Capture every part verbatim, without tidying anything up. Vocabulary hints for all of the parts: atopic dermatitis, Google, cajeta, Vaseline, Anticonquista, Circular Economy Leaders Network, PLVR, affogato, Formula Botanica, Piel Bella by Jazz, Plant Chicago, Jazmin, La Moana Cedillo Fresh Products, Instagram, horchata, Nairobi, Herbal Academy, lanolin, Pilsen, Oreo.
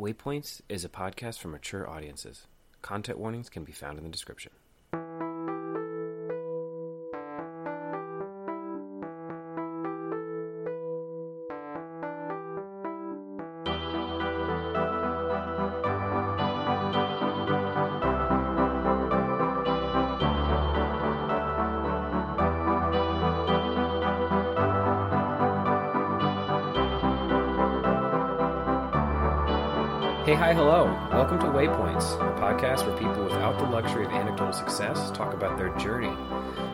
Waypoints is a podcast for mature audiences. Content warnings can be found in the description. Hey, hi, hello. Welcome to Waypoints, a podcast where people without the luxury of anecdotal success talk about their journey.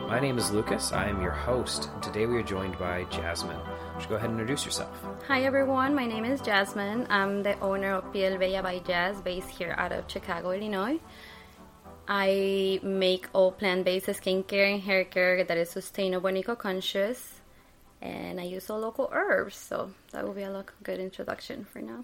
My name is Lucas. I am your host, and today we are joined by Jazmin. You should go ahead and introduce yourself. Hi, everyone. My name is Jazmin. I'm the owner of Piel Bella by Jazz, based here out of Chicago, Illinois. I make all plant-based skincare and hair care that is sustainable and eco-conscious. And I use all local herbs, so that will be a good introduction for now.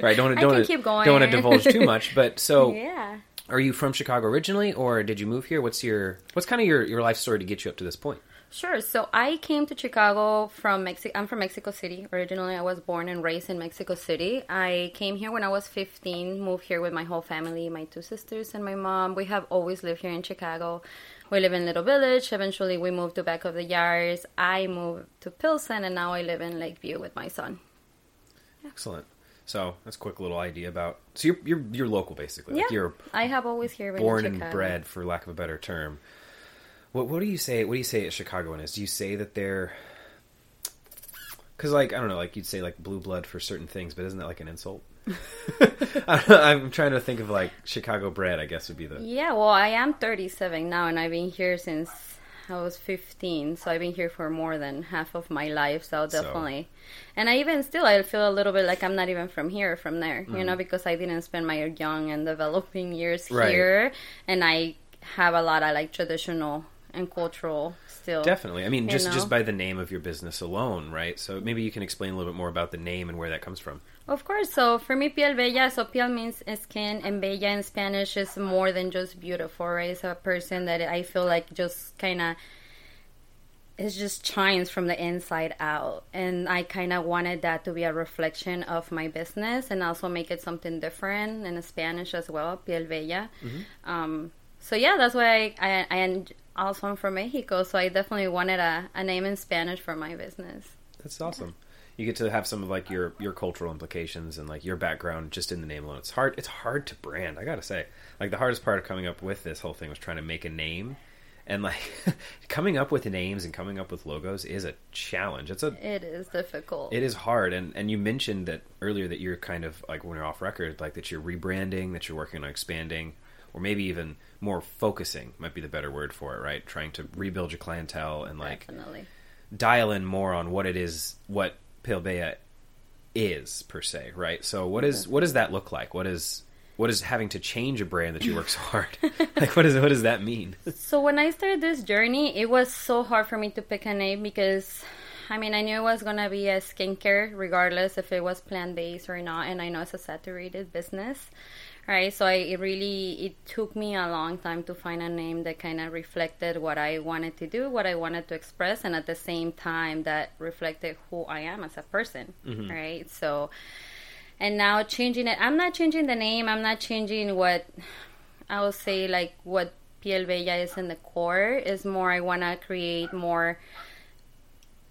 Right, don't don't keep going. Don't want to divulge too much, but so yeah. Are you from Chicago originally, or did you move here? What's your what's kind of your, your life story to get you up to this point? Sure. So I came to Chicago from Mexico. I'm from Mexico City originally. I was born and raised in Mexico City. I came here when I was fifteen. Moved here with my whole family, my two sisters and my mom. We have always lived here in Chicago. We live in Little Village. Eventually, we moved to Back of the Yards. I moved to Pilsen, and now I live in Lakeview with my son. Excellent. So that's a quick little idea about. So you're you're, you're local, basically. Yeah. Like you're I have always here been born in Chicago. And bred, for lack of a better term. What what do you say? What do you say a Chicagoan is? Do you say that they're? Because like I don't know, like you'd say like blue blood for certain things, but isn't that like an insult? I, I'm trying to think of like Chicago bred, I guess would be the yeah well I am thirty-seven now, and I've been here since I was fifteen, so I've been here for more than half of my life, so definitely so. And I even still I feel a little bit like I'm not even from here or from there, mm. you know, because I didn't spend my young and developing years right. here, and I have a lot of like traditional and cultural still. Definitely. I mean, just, just by the name of your business alone, right? So maybe you can explain a little bit more about the name and where that comes from. Of course. So for me, Piel Bella, so Piel means skin, and Bella in Spanish is more than just beautiful, right? It's a person that I feel like just kind of, it just shines from the inside out. And I kind of wanted that to be a reflection of my business and also make it something different in Spanish as well, Piel Bella. Mm-hmm. Um, so yeah, that's why I... I, I Also, I'm from Mexico, so I definitely wanted a, a name in Spanish for my business. That's awesome. Yeah. You get to have some of like your, your cultural implications and like your background just in the name alone. It's hard. It's hard to brand. I gotta say, like the hardest part of coming up with this whole thing was trying to make a name, and like coming up with names and coming up with logos is a challenge. It's a it is difficult. It is hard. And and you mentioned that earlier that you're kind of like when you're off record, like that you're rebranding, that you're working on expanding. Or maybe even more focusing might be the better word for it, right? Trying to rebuild your clientele and like Definitely. dial in more on what it is, what Piel Bella is per se, right? So what is what does that look like? What is what is having to change a brand that you work so hard? Like what is what does that mean? So when I started this journey, it was so hard for me to pick a name because I mean, I knew it was going to be a skincare regardless if it was plant-based or not. And I know it's a saturated business, right? So I, it really, it took me a long time to find a name that kind of reflected what I wanted to do, what I wanted to express. And at the same time, that reflected who I am as a person, mm-hmm. right? So, and now changing it, I'm not changing the name. I'm not changing what, I will say like what Piel Bella is in the core is more, I want to create more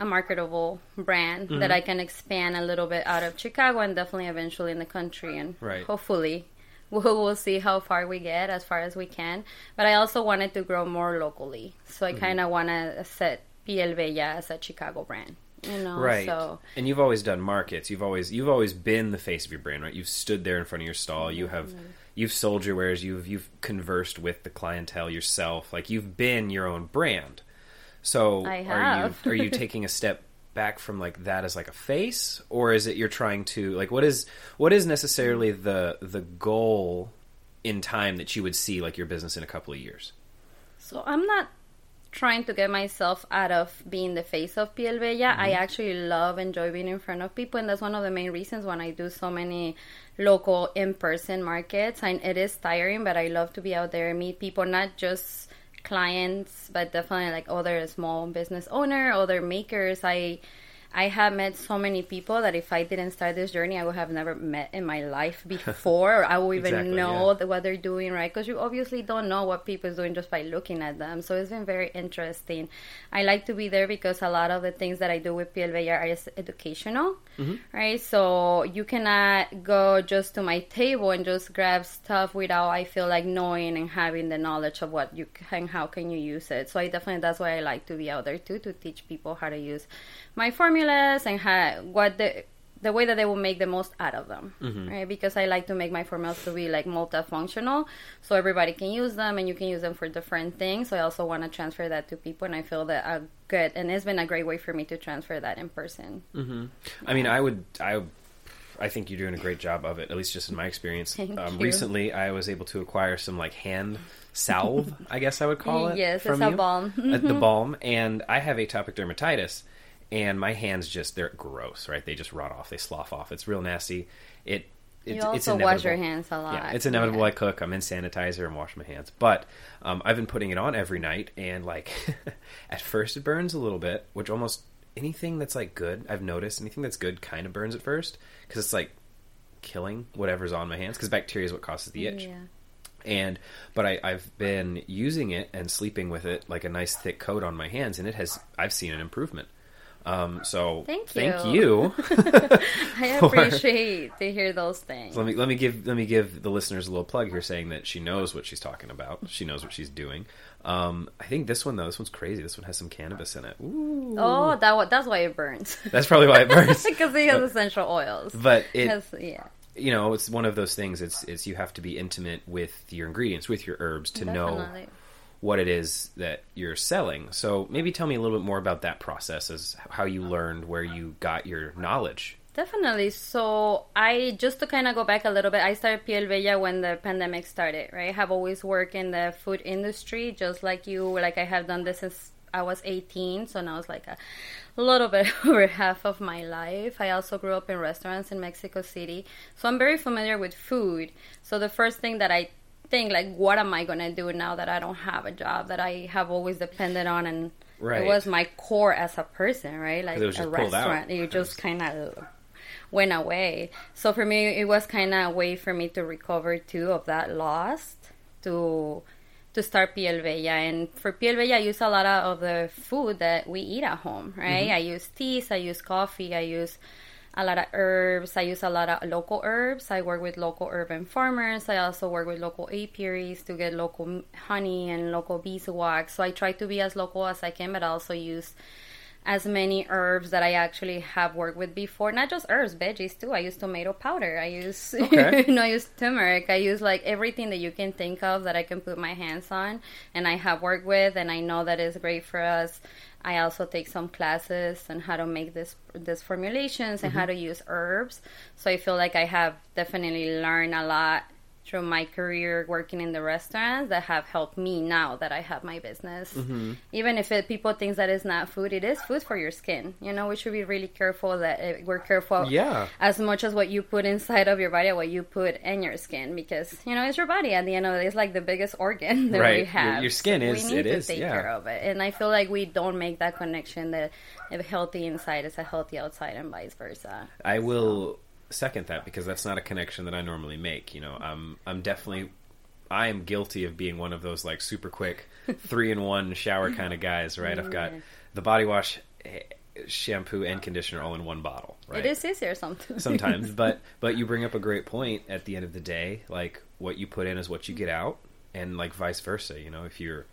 a marketable brand mm-hmm. that I can expand a little bit out of Chicago and definitely eventually in the country, and right. hopefully we'll, we'll see how far we get as far as we can. But I also wanted to grow more locally, so I mm-hmm. kind of want to set Piel Bella as a Chicago brand, you know. Right. So and you've always done markets. You've always you've always been the face of your brand, right? You've stood there in front of your stall. You have mm-hmm. you've sold your wares. You've you've conversed with the clientele yourself. Like you've been your own brand. So I have. are you are you taking a step back from like that as like a face, or is it you're trying to like what is what is necessarily the the goal in time that you would see like your business in a couple of years? So I'm not trying to get myself out of being the face of Piel Bella. Mm-hmm. I actually love enjoy being in front of people, and that's one of the main reasons when I do so many local in-person markets. And it is tiring, but I love to be out there and meet people, not just clients but definitely like other small business owner, other makers. I I have met so many people that if I didn't start this journey, I would have never met in my life before. Or I would even exactly, know yeah. what they're doing, right? Because you obviously don't know what people are doing just by looking at them. So it's been very interesting. I like to be there because a lot of the things that I do with P L V R is educational, mm-hmm. right? So you cannot go just to my table and just grab stuff without, I feel like, knowing and having the knowledge of what you can, how can you use it. So I definitely, that's why I like to be out there too, to teach people how to use my formulas and how, what the the way that they will make the most out of them, mm-hmm. right? Because I like to make my formulas to be like multifunctional, so everybody can use them and you can use them for different things. So I also want to transfer that to people, and I feel that a good, and it's been a great way for me to transfer that in person. Mm-hmm. I mean, I would, I, I think you're doing a great job of it, at least just in my experience. Thank um, you. Recently, I was able to acquire some like hand salve, I guess I would call it. Yes, from it's you. a balm. The balm, and I have atopic dermatitis. And my hands just, they're gross, right? They just rot off. They slough off. It's real nasty. It, it You also it's inevitable. wash your hands a lot. Yeah, it's inevitable. Yeah. I cook. I'm in sanitizer and wash my hands. But um, I've been putting it on every night. And, like, at first it burns a little bit, which almost anything that's, like, good, I've noticed, anything that's good kind of burns at first. Because it's, like, killing whatever's on my hands. Because bacteria is what causes the itch. Yeah. And but I, I've been using it and sleeping with it, like a nice thick coat on my hands. And it has, I've seen an improvement. Um, so thank you. Thank you I for... appreciate to hear those things. Let me let me give let me give the listeners a little plug here, saying that she knows what she's talking about. She knows what she's doing. Um, I think this one though, this one's crazy. This one has some cannabis in it. Ooh. Oh, that that's why it burns. That's probably why it burns because it has but, essential oils. But it, yeah. you know, it's one of those things. It's it's you have to be intimate with your ingredients, with your herbs, to Definitely. know what it is that you're selling. So maybe tell me a little bit more about that process, as how you learned, where you got your knowledge. Definitely. So I, just to kind of go back a little bit, I started Piel Bella when the pandemic started, right? I have always worked in the food industry, just like you, like I have done this since I was eighteen, so now it's like a little bit over half of my life. I also grew up in restaurants in Mexico City, so I'm very familiar with food. So the first thing that I think, like, what am I gonna do now that I don't have a job that I have always depended on, and right. it was my core as a person, right? Like a restaurant, you just kind of went away. So for me, it was kind of a way for me to recover too of that loss, to to start Piel Bella. And for Piel Bella, I use a lot of the food that we eat at home, right? Mm-hmm. I use teas, I use coffee, I use a lot of herbs. I use a lot of local herbs. I work with local urban farmers. I also work with local apiaries to get local honey and local beeswax. So I try to be as local as I can, but I also use as many herbs that I actually have worked with before. Not just herbs, veggies too. I use tomato powder. I use, okay. you know, I use turmeric. I use like everything that you can think of that I can put my hands on, and I have worked with, and I know that is great for us. I also take some classes on how to make this this formulations and mm-hmm. how to use herbs. So I feel like I have definitely learned a lot through my career working in the restaurants that have helped me now that I have my business. Mm-hmm. Even if it, people think that it's not food, it is food for your skin. You know, we should be really careful that it, we're careful yeah. as much as what you put inside of your body, what you put in your skin, because, you know, it's your body at the end of it. It's like the biggest organ that right. we have. Your, your skin is, we need it to is, take yeah. care of it. And I feel like we don't make that connection that if healthy inside is a healthy outside and vice versa. I will... So. second that, because that's not a connection that I normally make. You know, I'm I'm definitely I am guilty of being one of those like super quick three in one shower kind of guys, right? I've got the body wash, shampoo, and conditioner all in one bottle, right? It is easier sometimes. Sometimes, but but you bring up a great point. At the end of the day, like what you put in is what you get out, and like vice versa. You know, if you're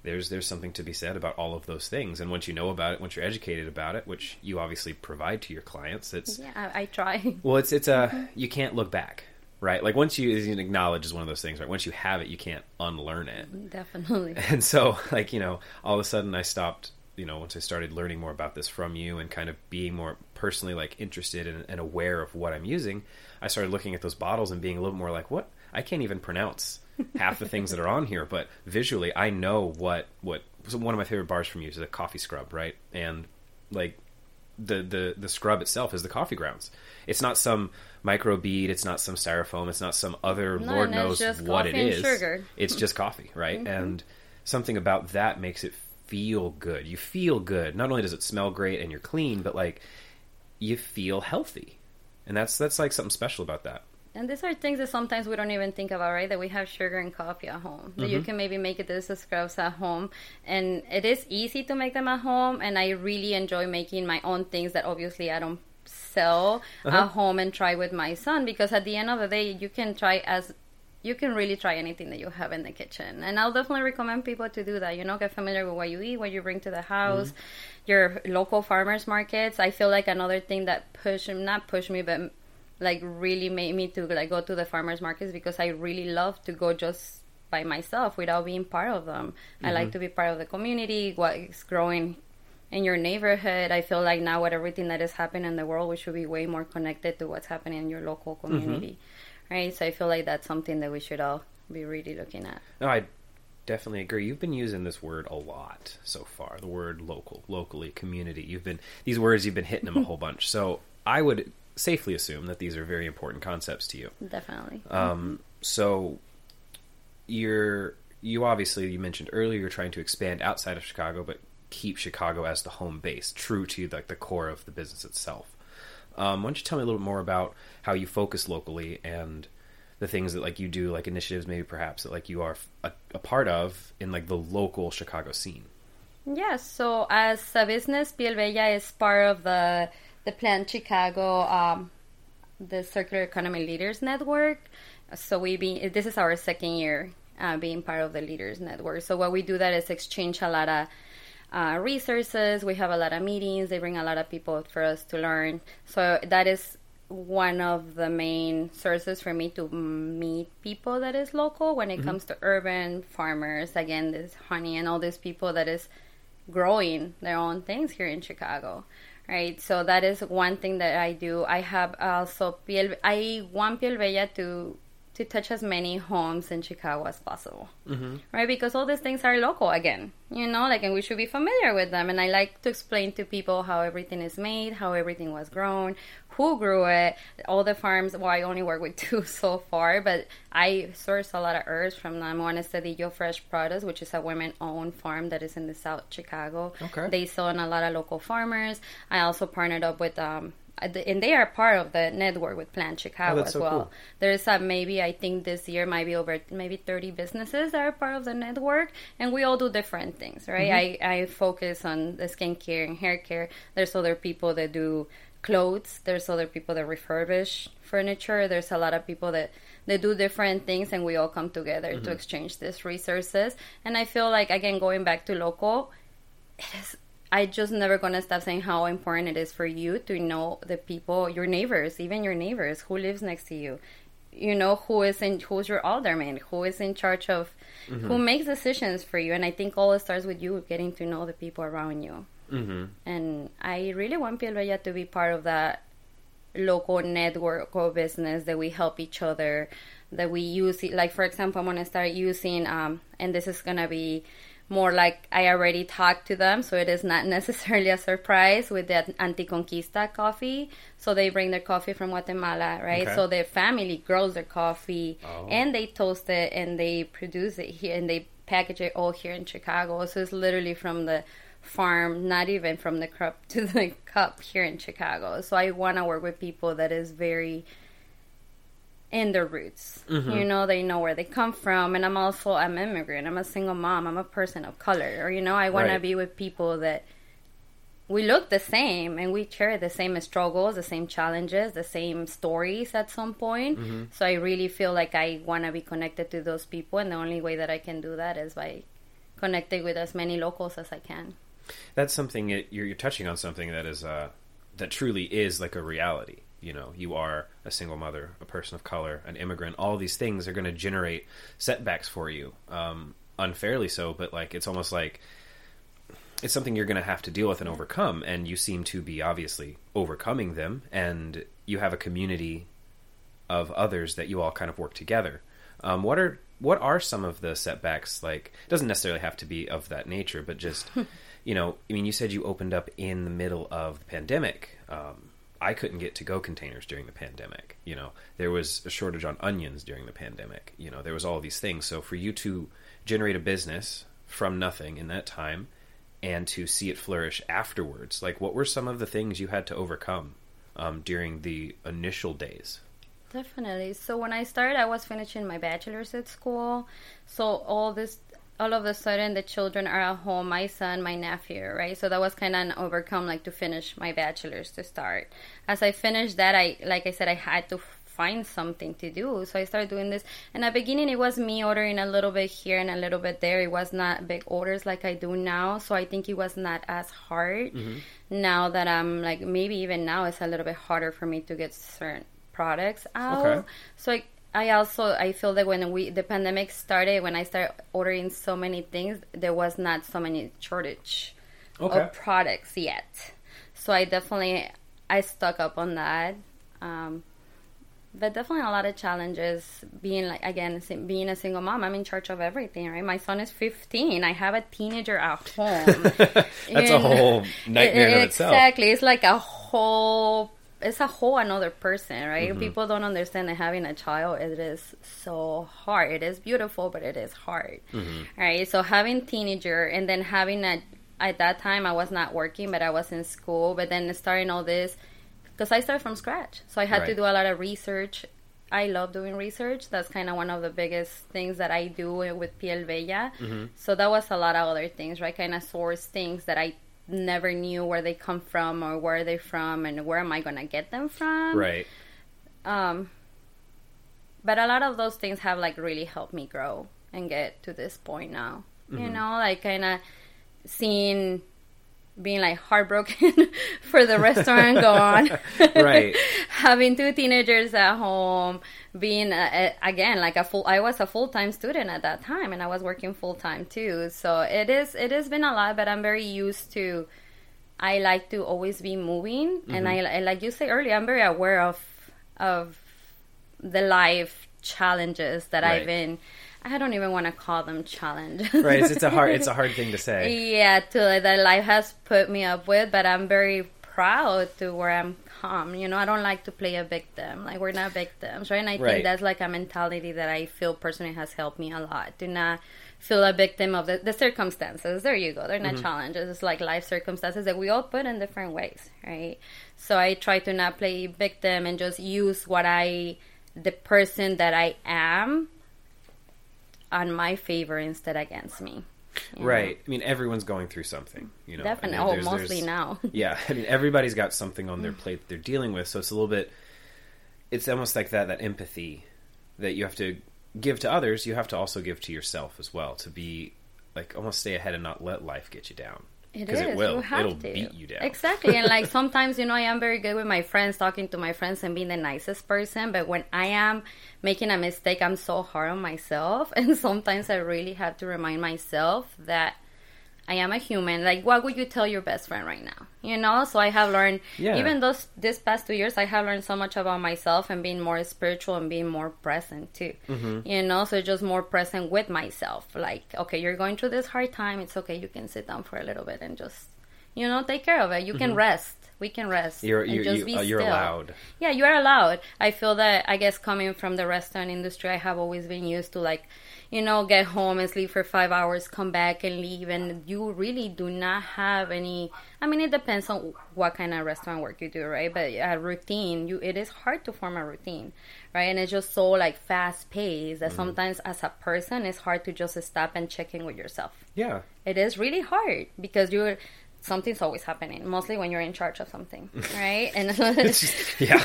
there's there's something to be said about all of those things. And once you know about it, once you're educated about it, which you obviously provide to your clients, it's yeah I, I try. Well, it's it's a you can't look back, right? Like once you, you acknowledge is one of those things, right? Once you have it, you can't unlearn it. Definitely. And so, like, you know, all of a sudden I stopped. You know, once I started learning more about this from you and kind of being more personally like interested and, and aware of what I'm using, I started looking at those bottles and being a little more like, what? I can't even pronounce half the things that are on here, but visually I know what, what so one of my favorite bars from you is a coffee scrub, right? And like the, the, the scrub itself is the coffee grounds. It's not some micro bead. It's not some styrofoam. It's not some other, no, Lord knows what it is. Sugar. It's just coffee. Right. Mm-hmm. And something about that makes it feel good. You feel good. Not only does it smell great and you're clean, but like you feel healthy. And that's that's like something special about that. And these are things that sometimes we don't even think about, right? That we have sugar and coffee at home. That mm-hmm. you can maybe make it these scrubs at home. And it is easy to make them at home. And I really enjoy making my own things that obviously I don't sell uh-huh. at home and try with my son. Because at the end of the day, you can try as... You can really try anything that you have in the kitchen. And I'll definitely recommend people to do that. You know, get familiar with what you eat, what you bring to the house, mm-hmm. your local farmers markets. I feel like another thing that pushed, not pushed me, but like really made me to like go to the farmers markets because I really love to go just by myself without being part of them. Mm-hmm. I like to be part of the community, what's growing in your neighborhood. I feel like now with everything that is happening in the world, we should be way more connected to what's happening in your local community. Mm-hmm. Right, so I feel like that's something that we should all be really looking at. No, I definitely agree. You've been using this word a lot so far, the word local, locally, community. You've been these words, you've been hitting them a whole bunch. So I would safely assume that these are very important concepts to you. Definitely. Um, so you're you obviously, you mentioned earlier, you're trying to expand outside of Chicago, but keep Chicago as the home base, true to like the core of the business itself. Um, why don't you tell me a little bit more about how you focus locally and the things that like you do, like initiatives maybe perhaps that like you are a, a part of in like the local Chicago scene? Yeah, so as a business, Piel Bella is part of the the Plant Chicago, um, the Circular Economy Leaders Network. So we be this is our second year uh, being part of the Leaders Network. So what we do that is exchange a lot of Uh, resources. We have a lot of meetings. They bring a lot of people for us to learn. So that is one of the main sources for me to meet people that is local when it mm-hmm. comes to urban farmers. Again, this honey and all these people that is growing their own things here in Chicago, right? So that is one thing that I do. I have also Piel, I want Piel Bella to to touch as many homes in Chicago as possible, mm-hmm. right? Because all these things are local again, you know, like, and we should be familiar with them. And I like to explain to people how everything is made, how everything was grown, who grew it, all the farms. Well, I only work with two so far, but I source a lot of herbs from La Moana Cedillo Fresh Products, which is a women-owned farm that is in the South Chicago. Okay. They sell in a lot of local farmers. I also partnered up with... um. And they are part of the network with Plant Chicago oh, as so well. Cool. There's a, maybe, I think this year might be over maybe thirty businesses that are part of the network. And we all do different things, right? Mm-hmm. I, I focus on the skincare and hair care. There's other people that do clothes. There's other people that refurbish furniture. There's a lot of people that they do different things. And we all come together mm-hmm. to exchange these resources. And I feel like, again, going back to local, it is I just never gonna stop saying how important it is for you to know the people, your neighbors, even your neighbors, who lives next to you. You know, who is in, who's your alderman, who is in charge of, mm-hmm. who makes decisions for you. And I think all it starts with you getting to know the people around you. Mm-hmm. And I really want Piel Bella to be part of that local network or business that we help each other, that we use. Like, for example, I'm gonna start using, um, and this is gonna be more like I already talked to them, so it is not necessarily a surprise with that Anticonquista coffee. So they bring their coffee from Guatemala, right? Okay. So their family grows their coffee, oh. and they toast it, and they produce it here, and they package it all here in Chicago. So it's literally from the farm, not even from the crop to the cup here in Chicago. So I want to work with people that is very... in their roots, mm-hmm. you know, they know where they come from. And I'm also I'm an immigrant. I'm a single mom. I'm a person of color. Or, you know, I want right. to be with people that we look the same and we share the same struggles, the same challenges, the same stories at some point. Mm-hmm. So I really feel like I want to be connected to those people. And the only way that I can do that is by connecting with as many locals as I can. That's something that you're, you're touching on something that is uh, that truly is like a reality. You know, you are a single mother, a person of color, an immigrant. All these things are going to generate setbacks for you, um, unfairly so. But like, it's almost like it's something you're going to have to deal with and overcome. And you seem to be obviously overcoming them. And you have a community of others that you all kind of work together. Um, what are what are some of the setbacks? Like, it doesn't necessarily have to be of that nature, but just you know, I mean, you said you opened up in the middle of the pandemic. Um, I couldn't get to-go containers during the pandemic. You know, there was a shortage on onions during the pandemic. You know, there was all these things. So for you to generate a business from nothing in that time and to see it flourish afterwards? Like, what were some of the things you had to overcome um, during the initial days? Definitely. So when I started, I was finishing my bachelor's at school. So all this, all of a sudden, the children are at home, my son, my nephew, right? So that was kind of an overcome, like, to finish my bachelor's to start. As I finished that, I, like I said, I had to find something to do. So I started doing this. And at the beginning, it was me ordering a little bit here and a little bit there. It was not big orders like I do now. So I think it was not as hard. Mm-hmm. Now that I'm, like, maybe even now it's a little bit harder for me to get certain products out. Okay. So I, I also, I feel that when we, the pandemic started, when I started ordering so many things, there was not so many shortage okay. of products yet. So I definitely, I stuck up on that. Um, But definitely a lot of challenges being, like, again, being a single mom. I'm in charge of everything, right? My son is fifteen. I have a teenager at home. That's and a whole nightmare it, in itself. Exactly. It's like a whole, it's a whole another person, right? Mm-hmm. People don't understand that having a child, it is so hard. It is beautiful, but it is hard, mm-hmm. right? So having teenager and then having a, at that time, I was not working, but I was in school. But then starting all this, because I started from scratch. So I had right. to do a lot of research. I love doing research. That's kind of one of the biggest things that I do with Piel Bella. Mm-hmm. So that was a lot of other things, right? Kind of source things that I never knew where they come from or where they're from and where am I going to get them from. Right. Um, but a lot of those things have, like, really helped me grow and get to this point now. Mm-hmm. You know, like, kind of seeing... being, like, heartbroken for the restaurant gone. Right. Having two teenagers at home, being, a, a, again, like a full, I was a full-time student at that time, and I was working full-time too. So it is, it has been a lot, but I'm very used to, I like to always be moving. Mm-hmm. And I, like you say earlier, I'm very aware of, of the life challenges that right. I've been, I don't even want to call them challenges. Right, it's a hard, it's a hard thing to say. Yeah, to, that life has put me up with, but I'm very proud to where I'm come. You know, I don't like to play a victim. Like, we're not victims, right? And I right. think that's, like, a mentality that I feel personally has helped me a lot. Do not feel a victim of the, the circumstances. There you go. They're not mm-hmm. challenges. It's like life circumstances that we all put in different ways, right? So I try to not play victim and just use what I, the person that I am, on my favor instead against me. Right. Know? I mean, everyone's going through something, you know. Definitely. I mean, oh, there's, mostly there's, now. Yeah. I mean, everybody's got something on their plate that they're dealing with. So it's a little bit, it's almost like that, that empathy that you have to give to others. You have to also give to yourself as well, to be like, almost stay ahead and not let life get you down. It is. It will. You have It'll to. beat you down. Exactly. And, like, sometimes, you know, I am very good with my friends, talking to my friends and being the nicest person. But when I am making a mistake, I'm so hard on myself. And sometimes I really have to remind myself that I am a human. Like, what would you tell your best friend right now? You know? So I have learned, yeah. even those this past two years, I have learned so much about myself and being more spiritual and being more present too. Mm-hmm. You know? So just more present with myself. Like, okay, you're going through this hard time. It's okay. You can sit down for a little bit and just, you know, take care of it. You mm-hmm. can rest. We can rest. You're, you're, and just you, be uh, you're still. allowed. Yeah, you are allowed. I feel that, I guess, coming from the restaurant industry, I have always been used to, like, you know, get home and sleep for five hours, come back and leave. And you really do not have any, I mean, it depends on what kind of restaurant work you do, right? But a routine, you it is hard to form a routine, right? And it's just so, like, fast paced that mm-hmm. sometimes as a person, it's hard to just stop and check in with yourself. Yeah. It is really hard because you're, something's always happening, mostly when you're in charge of something, right? And just, yeah.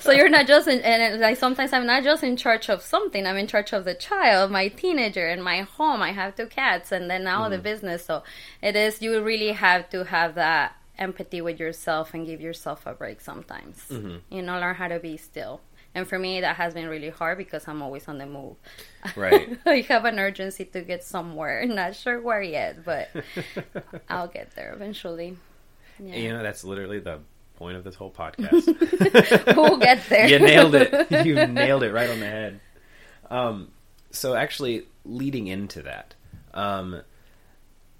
So you're not just in, and like sometimes I'm not just in charge of something, I'm in charge of the child, my teenager, and my home. I have two cats, and then now mm-hmm. the business. So it is, you really have to have that empathy with yourself and give yourself a break sometimes. Mm-hmm. You know, learn how to be still. And for me, that has been really hard because I'm always on the move. Right. I have an urgency to get somewhere. Not sure where yet, but I'll get there eventually. Yeah. You know, that's literally the point of this whole podcast. We'll get there. You nailed it. You nailed it right on the head. Um, so actually, leading into that, um,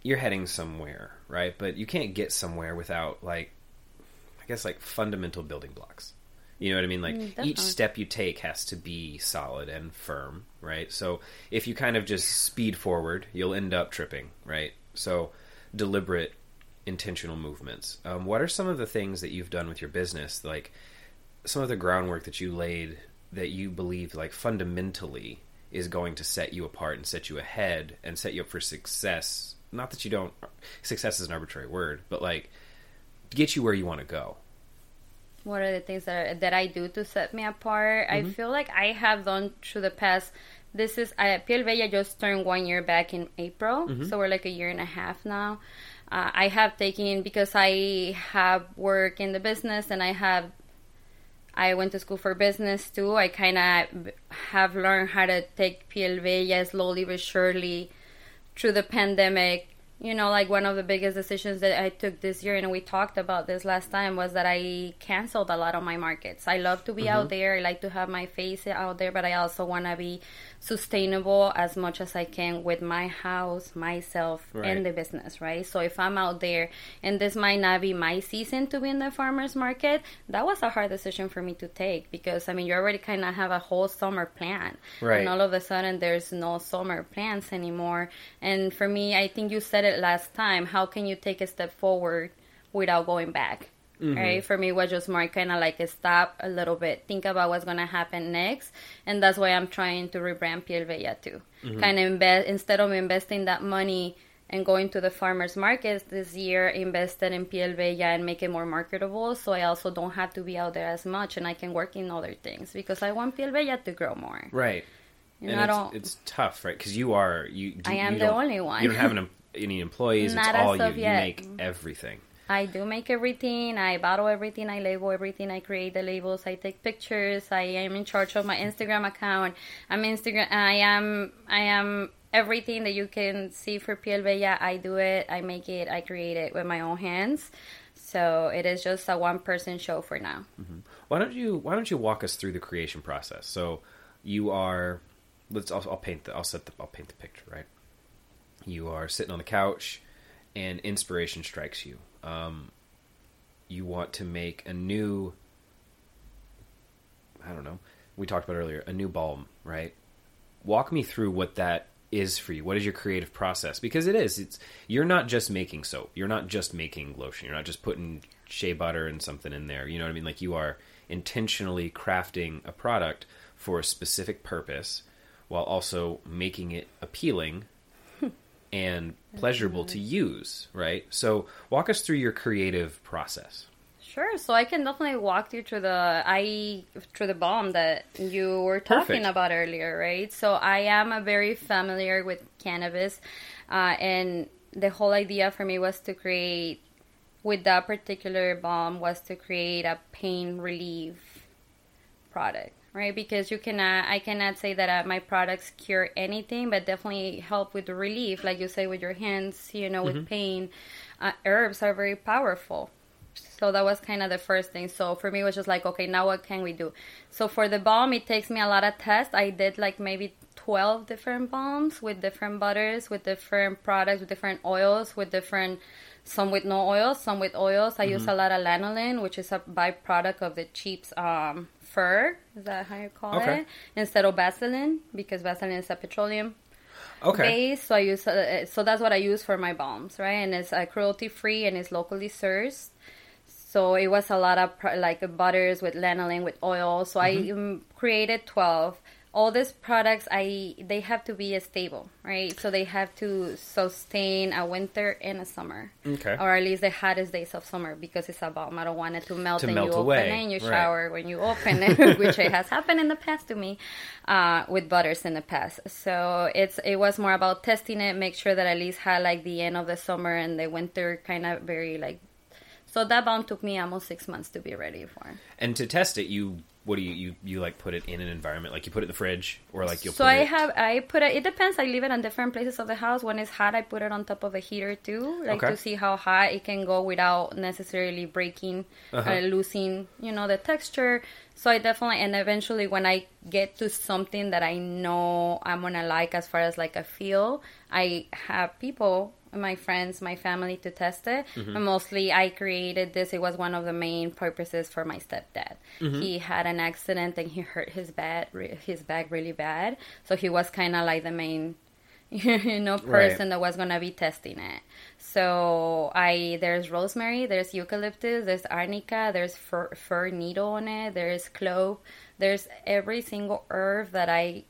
you're heading somewhere, right? But you can't get somewhere without, like, I guess, like, fundamental building blocks. You know what I mean? Like, Definitely. each step you take has to be solid and firm, right? So if you kind of just speed forward, you'll end up tripping, right? So deliberate, intentional movements. Um, what are some of the things that you've done with your business, like some of the groundwork that you laid that you believe, like, fundamentally is going to set you apart and set you ahead and set you up for success? Not that you don't, success is an arbitrary word, but, like, get you where you want to go. What are the things that are, that I do to set me apart? Mm-hmm. I feel like I have done through the past. This is, uh, Piel Bella just turned one year back in April. Mm-hmm. So we're like a year and a half now. Uh, I have taken, because I have work in the business and I have, I went to school for business too. I kind of have learned how to take Piel Bella slowly but surely through the pandemic. You know, like, one of the biggest decisions that I took this year, and we talked about this last time, was that I canceled a lot of my markets. I love to be mm-hmm. out there. I like to have my face out there, but I also want to be sustainable as much as I can with my house, myself, right. and the business, right? So if I'm out there, and this might not be my season to be in the farmer's market, that was a hard decision for me to take, because, I mean, you already kind of have a whole summer plan. Right. And all of a sudden, there's no summer plans anymore. And for me, I think you said it last time, how can you take a step forward without going back? Mm-hmm. Right? For me, it was just more kind of like a stop a little bit, think about what's going to happen next. And that's why I'm trying to rebrand Piel Bella too. Mm-hmm. Kind of invest, instead of investing that money and going to the farmers markets this year, invested in Piel Bella and make it more marketable, so I also don't have to be out there as much, and I can work in other things, because I want Piel Bella to grow more. Right. You know, and it's, I don't, it's tough, right? Because you are, you. Do, I am you the only one. You don't have an em- any employees. Not it's all you, you make everything. I do make everything. I bottle everything. I label everything. I create the labels. I take pictures. I am in charge of my Instagram account. I'm Instagram. I am. I am everything that you can see for Piel Bella. I do it. I make it. I create it with my own hands. So it is just a one-person show for now. Mm-hmm. Why don't you Why don't you walk us through the creation process? So you are. Let's. I'll, I'll paint the. I'll set the. I'll paint the picture. Right. You are sitting on the couch, and inspiration strikes you. Um, you want to make a new, I don't know, we talked about earlier, a new balm, right? Walk me through what that is for you. What is your creative process? Because it is. It's you're not just making soap. You're not just making lotion. You're not just putting shea butter and something in there. You know what I mean? Like, you are intentionally crafting a product for a specific purpose while also making it appealing and pleasurable to use, right? So walk us through your creative process. Sure. So I can definitely walk you through the I through the balm that you were talking Perfect. About earlier, right? So I am a very familiar with cannabis, uh, and the whole idea for me was to create, with that particular balm, was to create a pain relief product. Right, because you cannot, I cannot say that uh, my products cure anything, but definitely help with the relief, like you say, with your hands, you know, with mm-hmm. pain. Uh, herbs are very powerful. So that was kind of the first thing. So for me, it was just like, okay, now what can we do? So for the balm, it takes me a lot of tests. I did like maybe twelve different balms with different butters, with different products, with different oils, with different... Some with no oils, some with oils. I mm-hmm. use a lot of lanolin, which is a byproduct of the sheep's um, fur. Is that how you call okay. it? Instead of Vaseline, because Vaseline is a petroleum okay. base. So I use uh, so that's what I use for my balms, right? And it's uh, cruelty free and it's locally sourced. So it was a lot of pr- like butters with lanolin, with oil. So mm-hmm. I um, created twelve. All these products, I they have to be stable, right? So they have to sustain a winter and a summer. Okay. Or at least the hottest days of summer, because it's a balm. I don't want it to melt to and melt you away. Open it and you shower right. when you open it, which it has happened in the past to me uh, with butters in the past. So it's it was more about testing it, make sure that at least had like the end of the summer and the winter kind of very like... So that balm took me almost six months to be ready for. And to test it, you... What do you, you, you like put it in an environment? Like you put it in the fridge or like you'll so put I it... So I have, I put it, it depends. I leave it on different places of the house. When it's hot, I put it on top of a heater too. Like okay. to see how hot it can go without necessarily breaking uh-huh. or losing, you know, the texture. So I definitely, and eventually when I get to something that I know I'm going to like as far as like a feel, I have people... my friends, my family to test it. Mm-hmm. And mostly I created this. It was one of the main purposes for my stepdad. Mm-hmm. He had an accident and he hurt his back, his back really bad. So he was kind of like the main, no person right. that was going to be testing it. So I there's rosemary, there's eucalyptus, there's arnica, there's fir, fir needle on it, there's clove, there's every single herb that I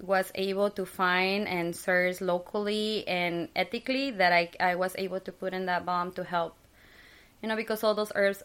was able to find and search locally and ethically that I, I was able to put in that balm to help, you know, because all those herbs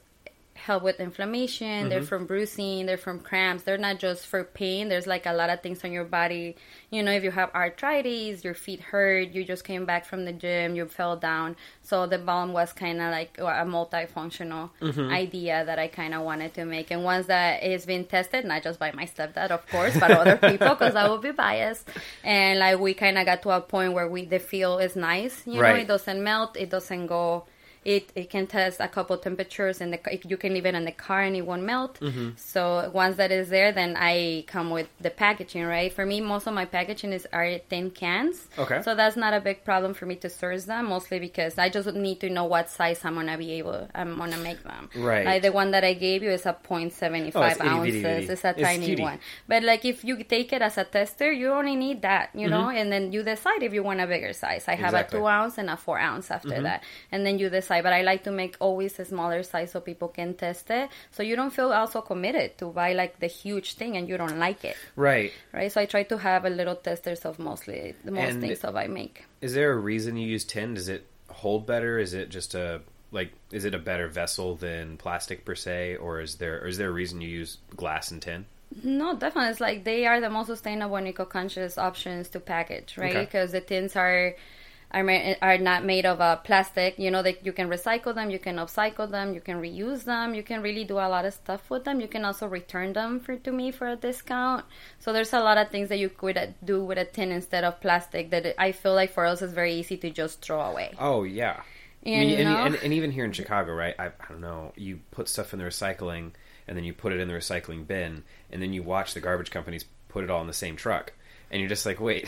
help with inflammation, mm-hmm. they're from bruising, they're from cramps, they're not just for pain, there's like a lot of things on your body, you know, if you have arthritis, your feet hurt, you just came back from the gym, you fell down, so the balm was kind of like a multifunctional mm-hmm. idea that I kind of wanted to make, and once that it's been tested, not just by my stepdad, of course, but other people, because I would be biased, and like we kind of got to a point where we the feel is nice, you right. know, it doesn't melt, it doesn't go... It it can test a couple temperatures, and you can leave it in the car and it won't melt. Mm-hmm. So once that is there, then I come with the packaging, right? For me, most of my packaging is are thin cans. Okay. So that's not a big problem for me to source them, mostly because I just need to know what size I'm gonna be able I'm gonna make them. Right. Like the one that I gave you is a zero point seven five oh, it's ounces. Itty, itty, itty. It's a it's tiny cutie. One. But like if you take it as a tester, you only need that, you mm-hmm. know, and then you decide if you want a bigger size. I have exactly. a two ounce and a four ounce after mm-hmm. that, and then you decide. But I like to make always a smaller size so people can test it. So you don't feel also committed to buy like the huge thing and you don't like it. Right. Right. So I try to have a little testers of mostly the most and things that I make. Is there a reason you use tin? Does it hold better? Is it just a like is it a better vessel than plastic per se, or is there or is there a reason you use glass and tin? No, definitely. It's like they are the most sustainable and eco-conscious options to package, right? Because okay. the tins are Are, are not made of uh, plastic, you know, that you can recycle them, you can upcycle them, you can reuse them, you can really do a lot of stuff with them. You can also return them for to me for a discount. So there's a lot of things that you could do with a tin instead of plastic that I feel like for us is very easy to just throw away. Oh, yeah. And, I mean, you know? and, and, and even here in Chicago, right, I, I don't know, you put stuff in the recycling and then you put it in the recycling bin and then you watch the garbage companies put it all in the same truck. And you're just like, wait.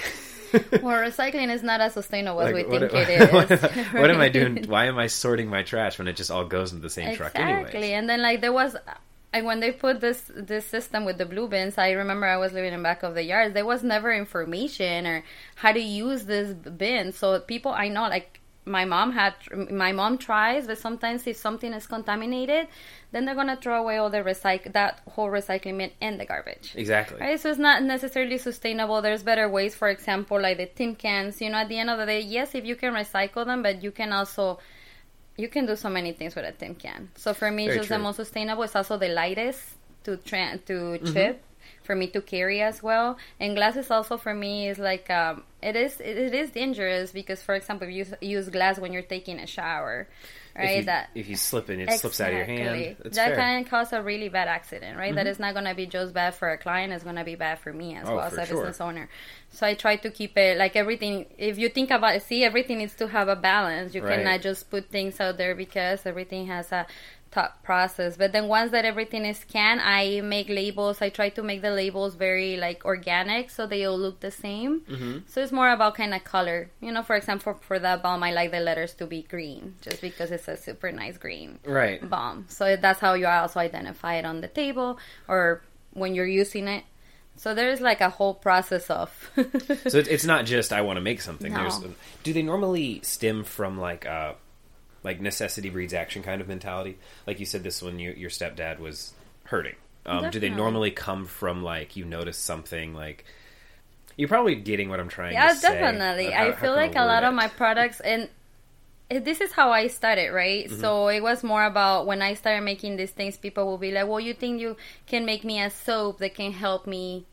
Well, recycling is not as sustainable as like, we what, think what, it is. What, right? What am I doing? Why am I sorting my trash when it just all goes into the same exactly. truck anyway? Exactly. And then, like, there was... I, when they put this this system with the blue bins, I remember I was living in the back of the yard. There was never information or how to use this bin. So people I know, like... My mom had. My mom tries, but sometimes if something is contaminated, then they're gonna throw away all the recycle that whole recycling bin in the garbage. Exactly. Right, so it's not necessarily sustainable. There's better ways. For example, like the tin cans. You know, at the end of the day, yes, if you can recycle them, but you can also, you can do so many things with a tin can. So for me, Very it's just true. The most sustainable. It's also the lightest to tra- to mm-hmm. chip. For me to carry as well, and glass is also for me is like um, it is it, it is dangerous because, for example, you use glass when you're taking a shower, right? If you, that if you slip and it exactly. slips out of your hand, that's that fair. Can cause a really bad accident, right? Mm-hmm. That is not going to be just bad for a client; it's going to be bad for me as oh, well as a sure. business owner. So I try to keep it like everything. If you think about it, see, everything needs to have a balance. You right. cannot just put things out there because everything has a thought process. But then once that everything is scanned, I make labels. I try to make the labels very like organic so they all look the same. Mm-hmm. So it's more about kind of color, you know. For example, for that balm, I like the letters to be green just because it's a super nice green right. balm. So that's how you also identify it on the table or when you're using it. So there's like a whole process of so it's not just I want to make something. No. There's, do they normally stem from like a Like necessity breeds action kind of mentality? Like you said, this one, you, your stepdad was hurting. Um, do they normally come from like you notice something like... You're probably getting what I'm trying yeah, to definitely. say. Yeah, definitely. I feel like a lot it? of my products... and. This is how I started, right? Mm-hmm. So it was more about when I started making these things, people will be like, well, you think you can make me a soap that can help me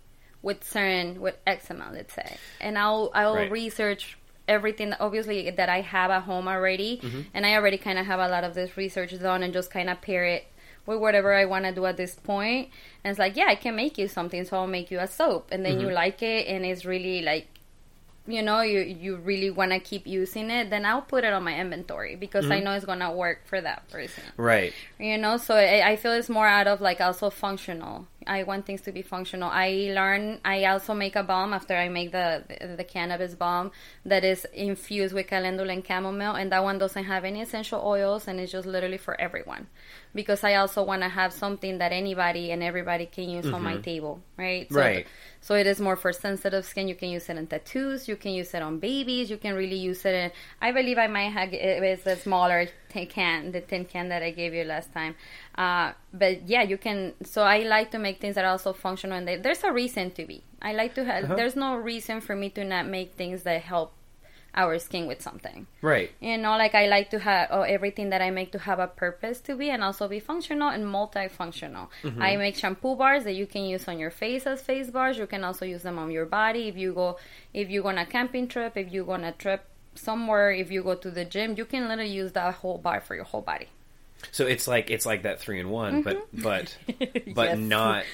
with certain, with eczema, let's say. And I'll I'll right. research... everything obviously that I have at home already mm-hmm. and I already kind of have a lot of this research done and just kind of pair it with whatever I want to do at this point. And it's like, yeah, I can make you something, so I'll make you a soap, and then mm-hmm. you like it and it's really like, you know, you you really want to keep using it, then I'll put it on my inventory because mm-hmm. I know it's going to work for that person. Right. You know, so I, I feel it's more out of like also functional, I want things to be functional. I learn, I also make a balm after I make the, the, the cannabis balm that is infused with calendula and chamomile, and that one doesn't have any essential oils, and it's just literally for everyone. Because I also want to have something that anybody and everybody can use mm-hmm. on my table, right? So, right. So it is more for sensitive skin. You can use it in tattoos. You can use it on babies. You can really use it in... I believe I might have... It was a smaller tin can, the tin can that I gave you last time. Uh, but yeah, you can... So I like to make things that are also functional. And they, there's a reason to be. I like to have... Uh-huh. There's no reason for me to not make things that help our skin with something. Right. You know, like I like to have oh, everything that I make to have a purpose to be and also be functional and multifunctional. Mm-hmm. I make shampoo bars that you can use on your face as face bars. You can also use them on your body. If you go, if you go on a camping trip, if you go on a trip somewhere, if you go to the gym, you can literally use that whole bar for your whole body. So it's like, it's like that three in one, mm-hmm. but, but, but yes. not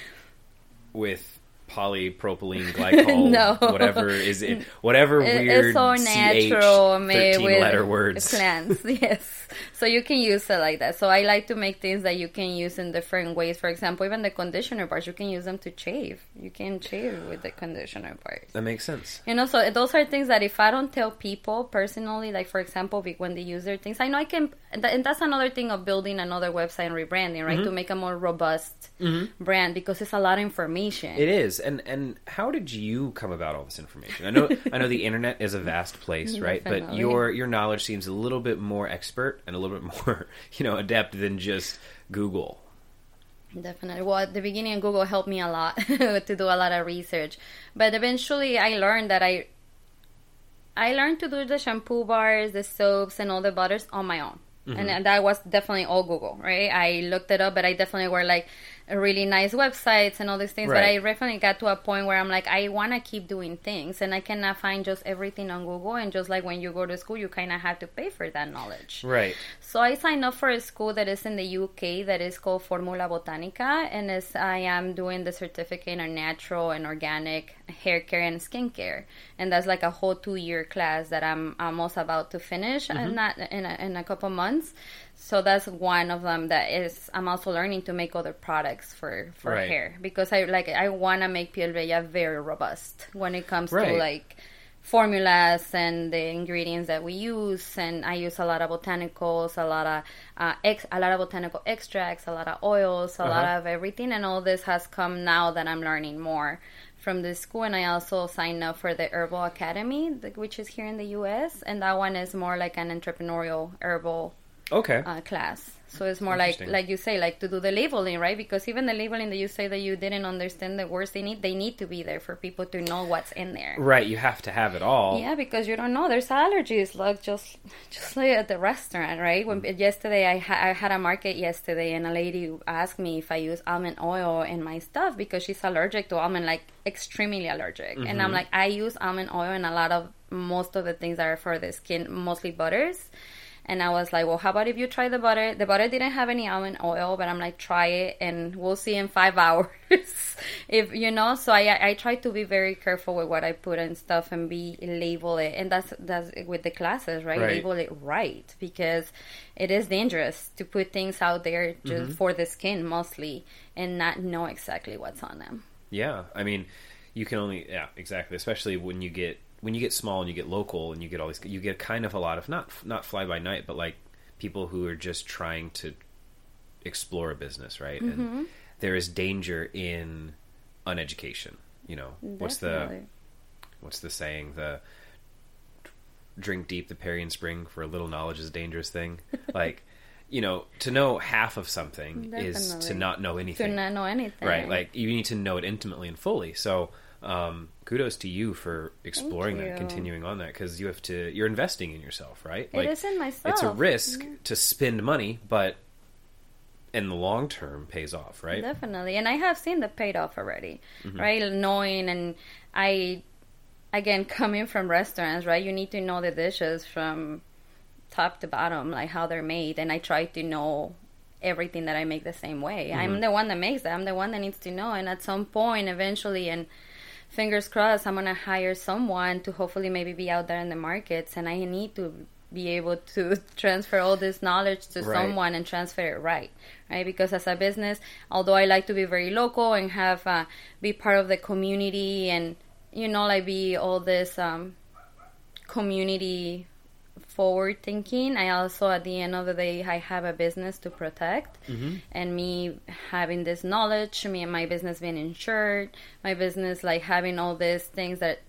with... polypropylene glycol, no. whatever is it, whatever it, weird it's so natural, C H thirteen with letter words. Plants, yes. So you can use it like that. So I like to make things that you can use in different ways. For example, even the conditioner bars, you can use them to shave. You can shave with the conditioner bars. That makes sense. You know, so those are things that if I don't tell people personally, like for example, when they use their things, I know I can, and that's another thing of building another website and rebranding, right? Mm-hmm. To make a more robust mm-hmm. brand, because it's a lot of information. It is. And and how did you come about all this information? I know I know the internet is a vast place, right? Definitely. But your your knowledge seems a little bit more expert and a little bit more, you know, adept than just Google. Definitely. Well, at the beginning, Google helped me a lot to do a lot of research. But eventually, I learned that I I learned to do the shampoo bars, the soaps, and all the butters on my own. Mm-hmm. And that was definitely all Google, right? I looked it up, but I definitely were like really nice websites and all these things. Right. But I definitely got to a point where I'm like, I want to keep doing things, and I cannot find just everything on Google. And just like when you go to school, you kind of have to pay for that knowledge. Right. So I signed up for a school that is in the U K that is called Formula Botanica, and it's, I am doing the certificate in natural and organic hair care and skincare, and that's like a whole two-year class that I'm almost about to finish, mm-hmm. and not in a, in a couple months. So that's one of them that is, I'm also learning to make other products for, for right. hair, because I like, I want to make Piel Bella very robust when it comes right. to like formulas and the ingredients that we use. And I use a lot of botanicals, a lot of, uh, ex- a lot of botanical extracts, a lot of oils, a uh-huh. lot of everything. And all this has come now that I'm learning more from the school. And I also signed up for the Herbal Academy, which is here in the U S. And that one is more like an entrepreneurial herbal Okay. Uh, class. So it's more like, like you say, like to do the labeling, right? Because even the labeling that you say that you didn't understand the words they need, they need to be there for people to know what's in there. Right. You have to have it all. Yeah, because you don't know. There's allergies, like just just like at the restaurant, right? When mm-hmm. Yesterday, I, ha- I had a market yesterday, and a lady asked me if I use almond oil in my stuff because she's allergic to almond, like extremely allergic. Mm-hmm. And I'm like, I use almond oil in a lot of, most of the things that are for the skin, mostly butters. And I was like, well, how about if you try the butter? The butter didn't have any almond oil, but I'm like, try it and we'll see in five hours. If you know, so I I try to be very careful with what I put and stuff and be label it. And that's that's with the classes, right? right. Label it right, because it is dangerous to put things out there just mm-hmm. for the skin mostly and not know exactly what's on them. Yeah. I mean, you can only, yeah, exactly. Especially when you get, when you get small and you get local and you get all these, you get kind of a lot of not not fly by night, but like people who are just trying to explore a business, right? Mm-hmm. And there is danger in uneducation. You know, Definitely. what's the what's the saying? The drink deep the Parian spring for a little knowledge is a dangerous thing. Like, you know, to know half of something Definitely. is to not know anything. To not know anything, right? Like you need to know it intimately and fully. So. Um, kudos to you for exploring you. that, continuing on that, because you have to, you're investing in yourself, right? It like, is in myself. It's a risk mm-hmm. to spend money, but in the long term pays off, right? Definitely. And I have seen the paid off already, mm-hmm. right? Knowing, and I, again, coming from restaurants, right? You need to know the dishes from top to bottom, like how they're made. And I try to know everything that I make the same way. Mm-hmm. I'm the one that makes that. I'm the one that needs to know. And at some point, eventually, and fingers crossed, I'm going to hire someone to hopefully maybe be out there in the markets, and I need to be able to transfer all this knowledge to right. someone and transfer it right, right? Because as a business, although I like to be very local and have uh, be part of the community and, you know, like be all this um, community forward thinking, I also at the end of the day, I have a business to protect. Mm-hmm. And me having this knowledge, me and my business being insured, my business like having all these things that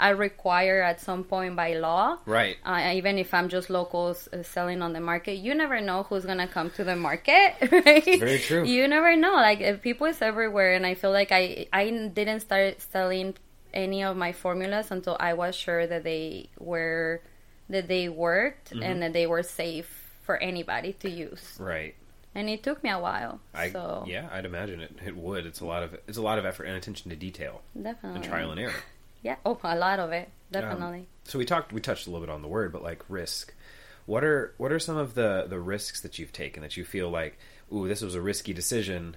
I require at some point by law. Right. Uh, even if I'm just locals uh, selling on the market, you never know who's going to come to the market, right? Very true. You never know. Like, if people is everywhere, and I feel like I, I didn't start selling any of my formulas until I was sure that they were, that they worked mm-hmm. and that they were safe for anybody to use. Right. And it took me a while. I, so. Yeah, I'd imagine it, it would. It's a lot of, it's a lot of effort and attention to detail. Definitely. And trial and error. Yeah, oh, a lot of it, definitely. Um, so we talked, we touched a little bit on the word, but like risk. What are what are some of the, the risks that you've taken that you feel like, ooh, this was a risky decision,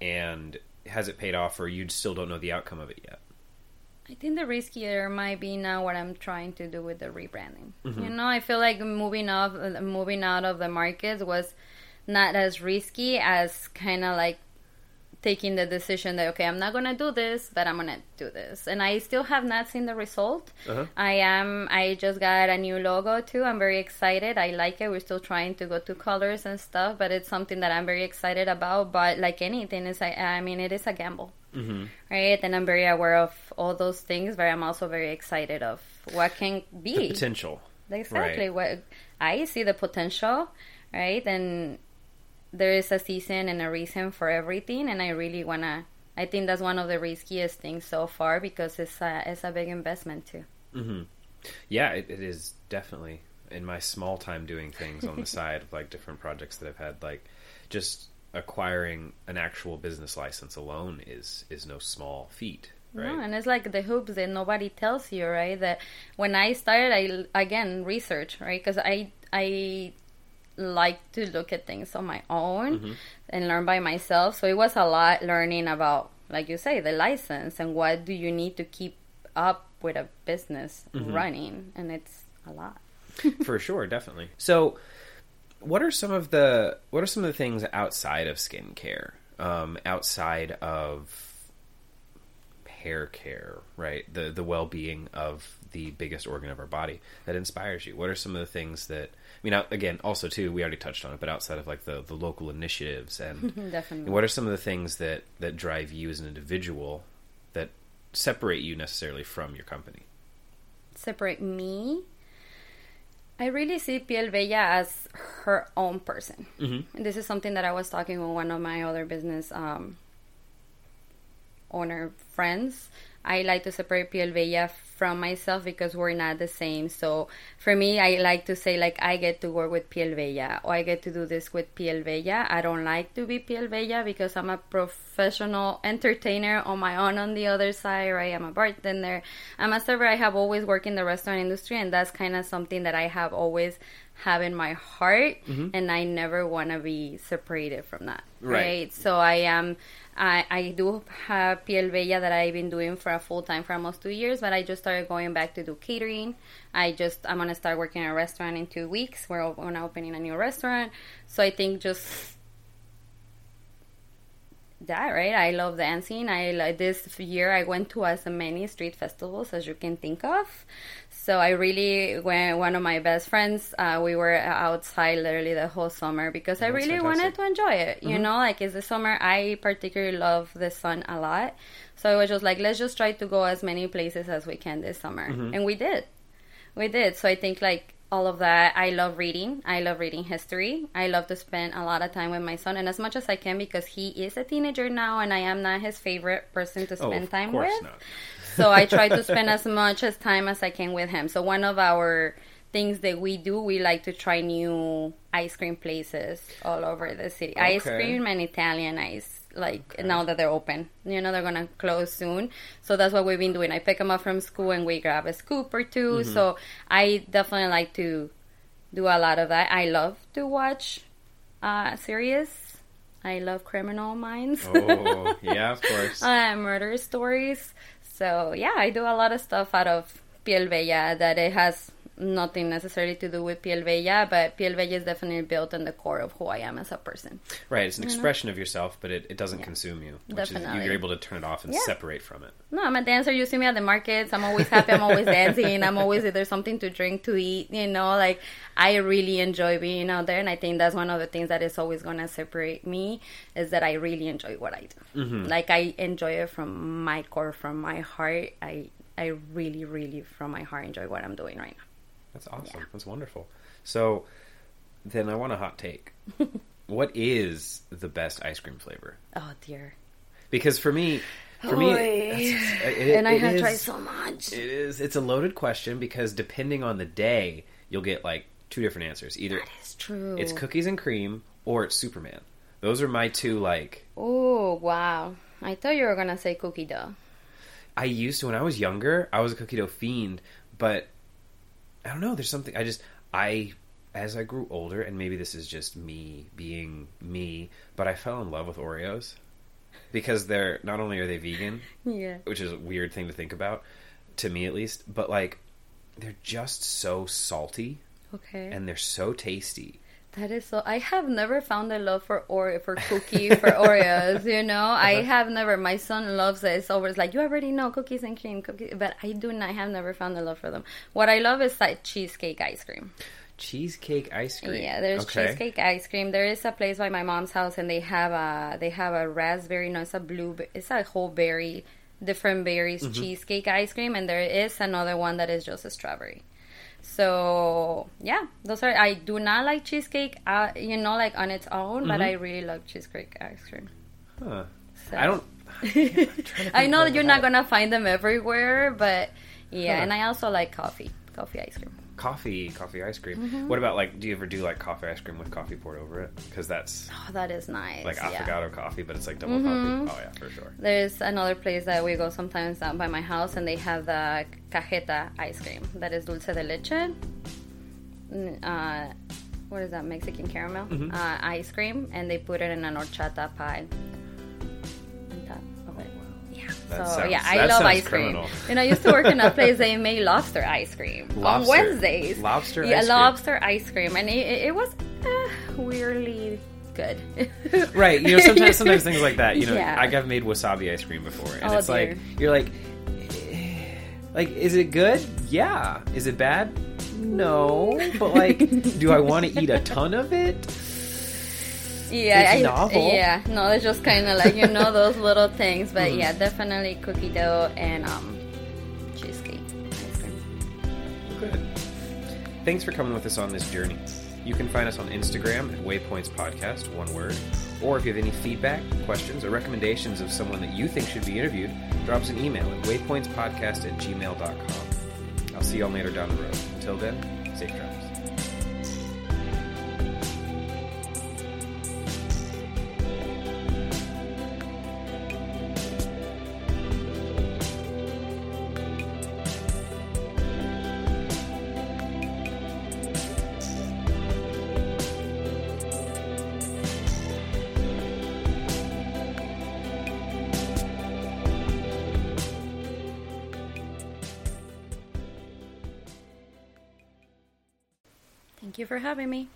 and has it paid off, or you still don't know the outcome of it yet? I think the riskier might be now what I'm trying to do with the rebranding. Mm-hmm. You know, I feel like moving off, moving out of the markets was not as risky as kind of like taking the decision that, okay, I'm not going to do this, but I'm going to do this. And I still have not seen the result. Uh-huh. I am, I just got a new logo too. I'm very excited. I like it. We're still trying to go to colors and stuff, but it's something that I'm very excited about. But like anything, is I, I mean, it is a gamble, mm-hmm. right? And I'm very aware of all those things, but I'm also very excited of what can be. The potential. Exactly. Right. What I see the potential, right? And there is a season and a reason for everything, and I really want to... I think that's one of the riskiest things so far, because it's a, it's a big investment, too. Mm-hmm. Yeah, it, it is definitely. In my small time doing things on the side of, like, different projects that I've had, like, just acquiring an actual business license alone is, is no small feat, right? No, and it's like the hoops that nobody tells you, right? That when I started, I, again, research, right? Because I... I like to look at things on my own mm-hmm. and learn by myself. So it was a lot learning about, like you say, the license and what do you need to keep up with a business mm-hmm. running. And it's a lot. For sure, definitely. So what are some of the what are some of the things outside of skincare, um, outside of hair care, right? The the well-being of the biggest organ of our body that inspires you. What are some of the things that, I mean, again, also too, we already touched on it, but outside of like the, the local initiatives and definitely. What are some of the things that, that drive you as an individual that separate you necessarily from your company? Separate me? I really see Piel Bella as her own person. Mm-hmm. And this is something that I was talking with one of my other business um owner friends. I like to separate Piel Bella from myself because we're not the same. So for me, I like to say like I get to work with Piel Bella, or I get to do this with Piel Bella. I don't like to be Piel Bella because I'm a professional entertainer on my own on the other side, right? I'm a bartender, I'm a server. I have always worked in the restaurant industry, and that's kind of something that I have always have in my heart, mm-hmm. and I never want to be separated from that, right? right? So I am... Um, I, I do have Piel Bella that I've been doing for a full time for almost two years, but I just started going back to do catering. I just, I'm going to start working at a restaurant in two weeks. We're going to open a new restaurant. So I think just that, right? I love dancing. I like this year I went to as many street festivals as you can think of. So I really, when one of my best friends, uh, we were outside literally the whole summer because I really fantastic. wanted to enjoy it. You mm-hmm. know, like it's the summer. I particularly love the sun a lot. So I was just like, let's just try to go as many places as we can this summer. Mm-hmm. And we did. We did. So I think like all of that, I love reading. I love reading history. I love to spend a lot of time with my son, and as much as I can because he is a teenager now and I am not his favorite person to spend oh, of time course with. Not. So I try to spend as much as time as I can with him. So one of our things that we do, we like to try new ice cream places all over the city. Okay. Ice cream and Italian ice, like okay. now that they're open. You know, they're going to close soon. So that's what we've been doing. I pick him up from school and we grab a scoop or two. Mm-hmm. So I definitely like to do a lot of that. I love to watch uh, series. I love Criminal Minds. Oh, yeah, of course. uh, murder stories. So, yeah, I do a lot of stuff out of Piel Bella that it has nothing necessarily to do with Piel Bella, but Piel Bella is definitely built on the core of who I am as a person. Right. It's an you expression know? of yourself, but it, it doesn't yeah. consume you. Which definitely. Is, you're able to turn it off and yeah. separate from it. No, I'm a dancer. You see me at the markets. I'm always happy. I'm always dancing. I'm always, there's something to drink, to eat, you know, like I really enjoy being out there. And I think that's one of the things that is always going to separate me is that I really enjoy what I do. Mm-hmm. Like I enjoy it from my core, from my heart. I I really, really, from my heart, enjoy what I'm doing right now. That's awesome. Yeah. That's wonderful. So, then I want a hot take. What is the best ice cream flavor? Oh, dear. Because for me, for Oy. me, it, it, and I it have is, tried so much. It is. It's a loaded question because depending on the day, you'll get like two different answers. Either that is true. It's cookies and cream or it's Superman. Those are my two. Like. Oh wow! I thought you were gonna say cookie dough. I used to, when I was younger, I was a cookie dough fiend, but I don't know, there's something, I just, I, as I grew older, and maybe this is just me being me, but I fell in love with Oreos, because they're, not only are they vegan, yeah, which is a weird thing to think about, to me at least, but like, they're just so salty, okay, and they're so tasty. That is so... I have never found a love for Oreo, for cookie, for Oreos, you know? Uh-huh. I have never... My son loves it. It's always like, you already know cookies and cream, cookies... But I do not... I have never found a love for them. What I love is like cheesecake ice cream. Cheesecake ice cream? Yeah, there's okay. cheesecake ice cream. There is a place by my mom's house, and they have a... They have a raspberry... No, it's a blue... It's a whole berry... Different berries mm-hmm. cheesecake ice cream. And there is another one that is just a strawberry. So, yeah, those are, I do not like cheesecake, uh, you know, like on its own, mm-hmm. but I really love cheesecake ice cream. Huh. So. I don't, I, I know that you're not going to find them everywhere, but yeah, huh. and I also like coffee, coffee ice cream. Coffee, coffee ice cream. Mm-hmm. What about, like, do you ever do, like, coffee ice cream with coffee poured over it? Because that's... Oh, that is nice. Like, affogato yeah. coffee, but it's, like, double mm-hmm. coffee. Oh, yeah, for sure. There's another place that we go sometimes down by my house, and they have the cajeta ice cream. That is dulce de leche. Uh, what is that? Mexican caramel mm-hmm. uh, ice cream. And they put it in an horchata pie. That so sounds, yeah, I love ice criminal. cream. And I used to work in a place they made lobster ice cream lobster. on Wednesdays. Lobster, yeah, ice cream. lobster ice cream, and it, it was uh, weirdly good. Right, you know, sometimes sometimes things like that. You know, yeah. I have made wasabi ice cream before, and oh, it's dear. like you're like, like, is it good? Yeah. Is it bad? No. But like, do I want to eat a ton of it? Yeah, it's novel. I, yeah, no, it's just kind of like, you know, those little things. But mm-hmm. yeah, definitely cookie dough and um, cheesecake. Good. Thanks for coming with us on this journey. You can find us on Instagram at Waypoints Podcast, one word. Or if you have any feedback, questions, or recommendations of someone that you think should be interviewed, drop us an email at waypointspodcast at gmail dot com. I'll see y'all later down the road. Until then, safe travels. Thank you for having me.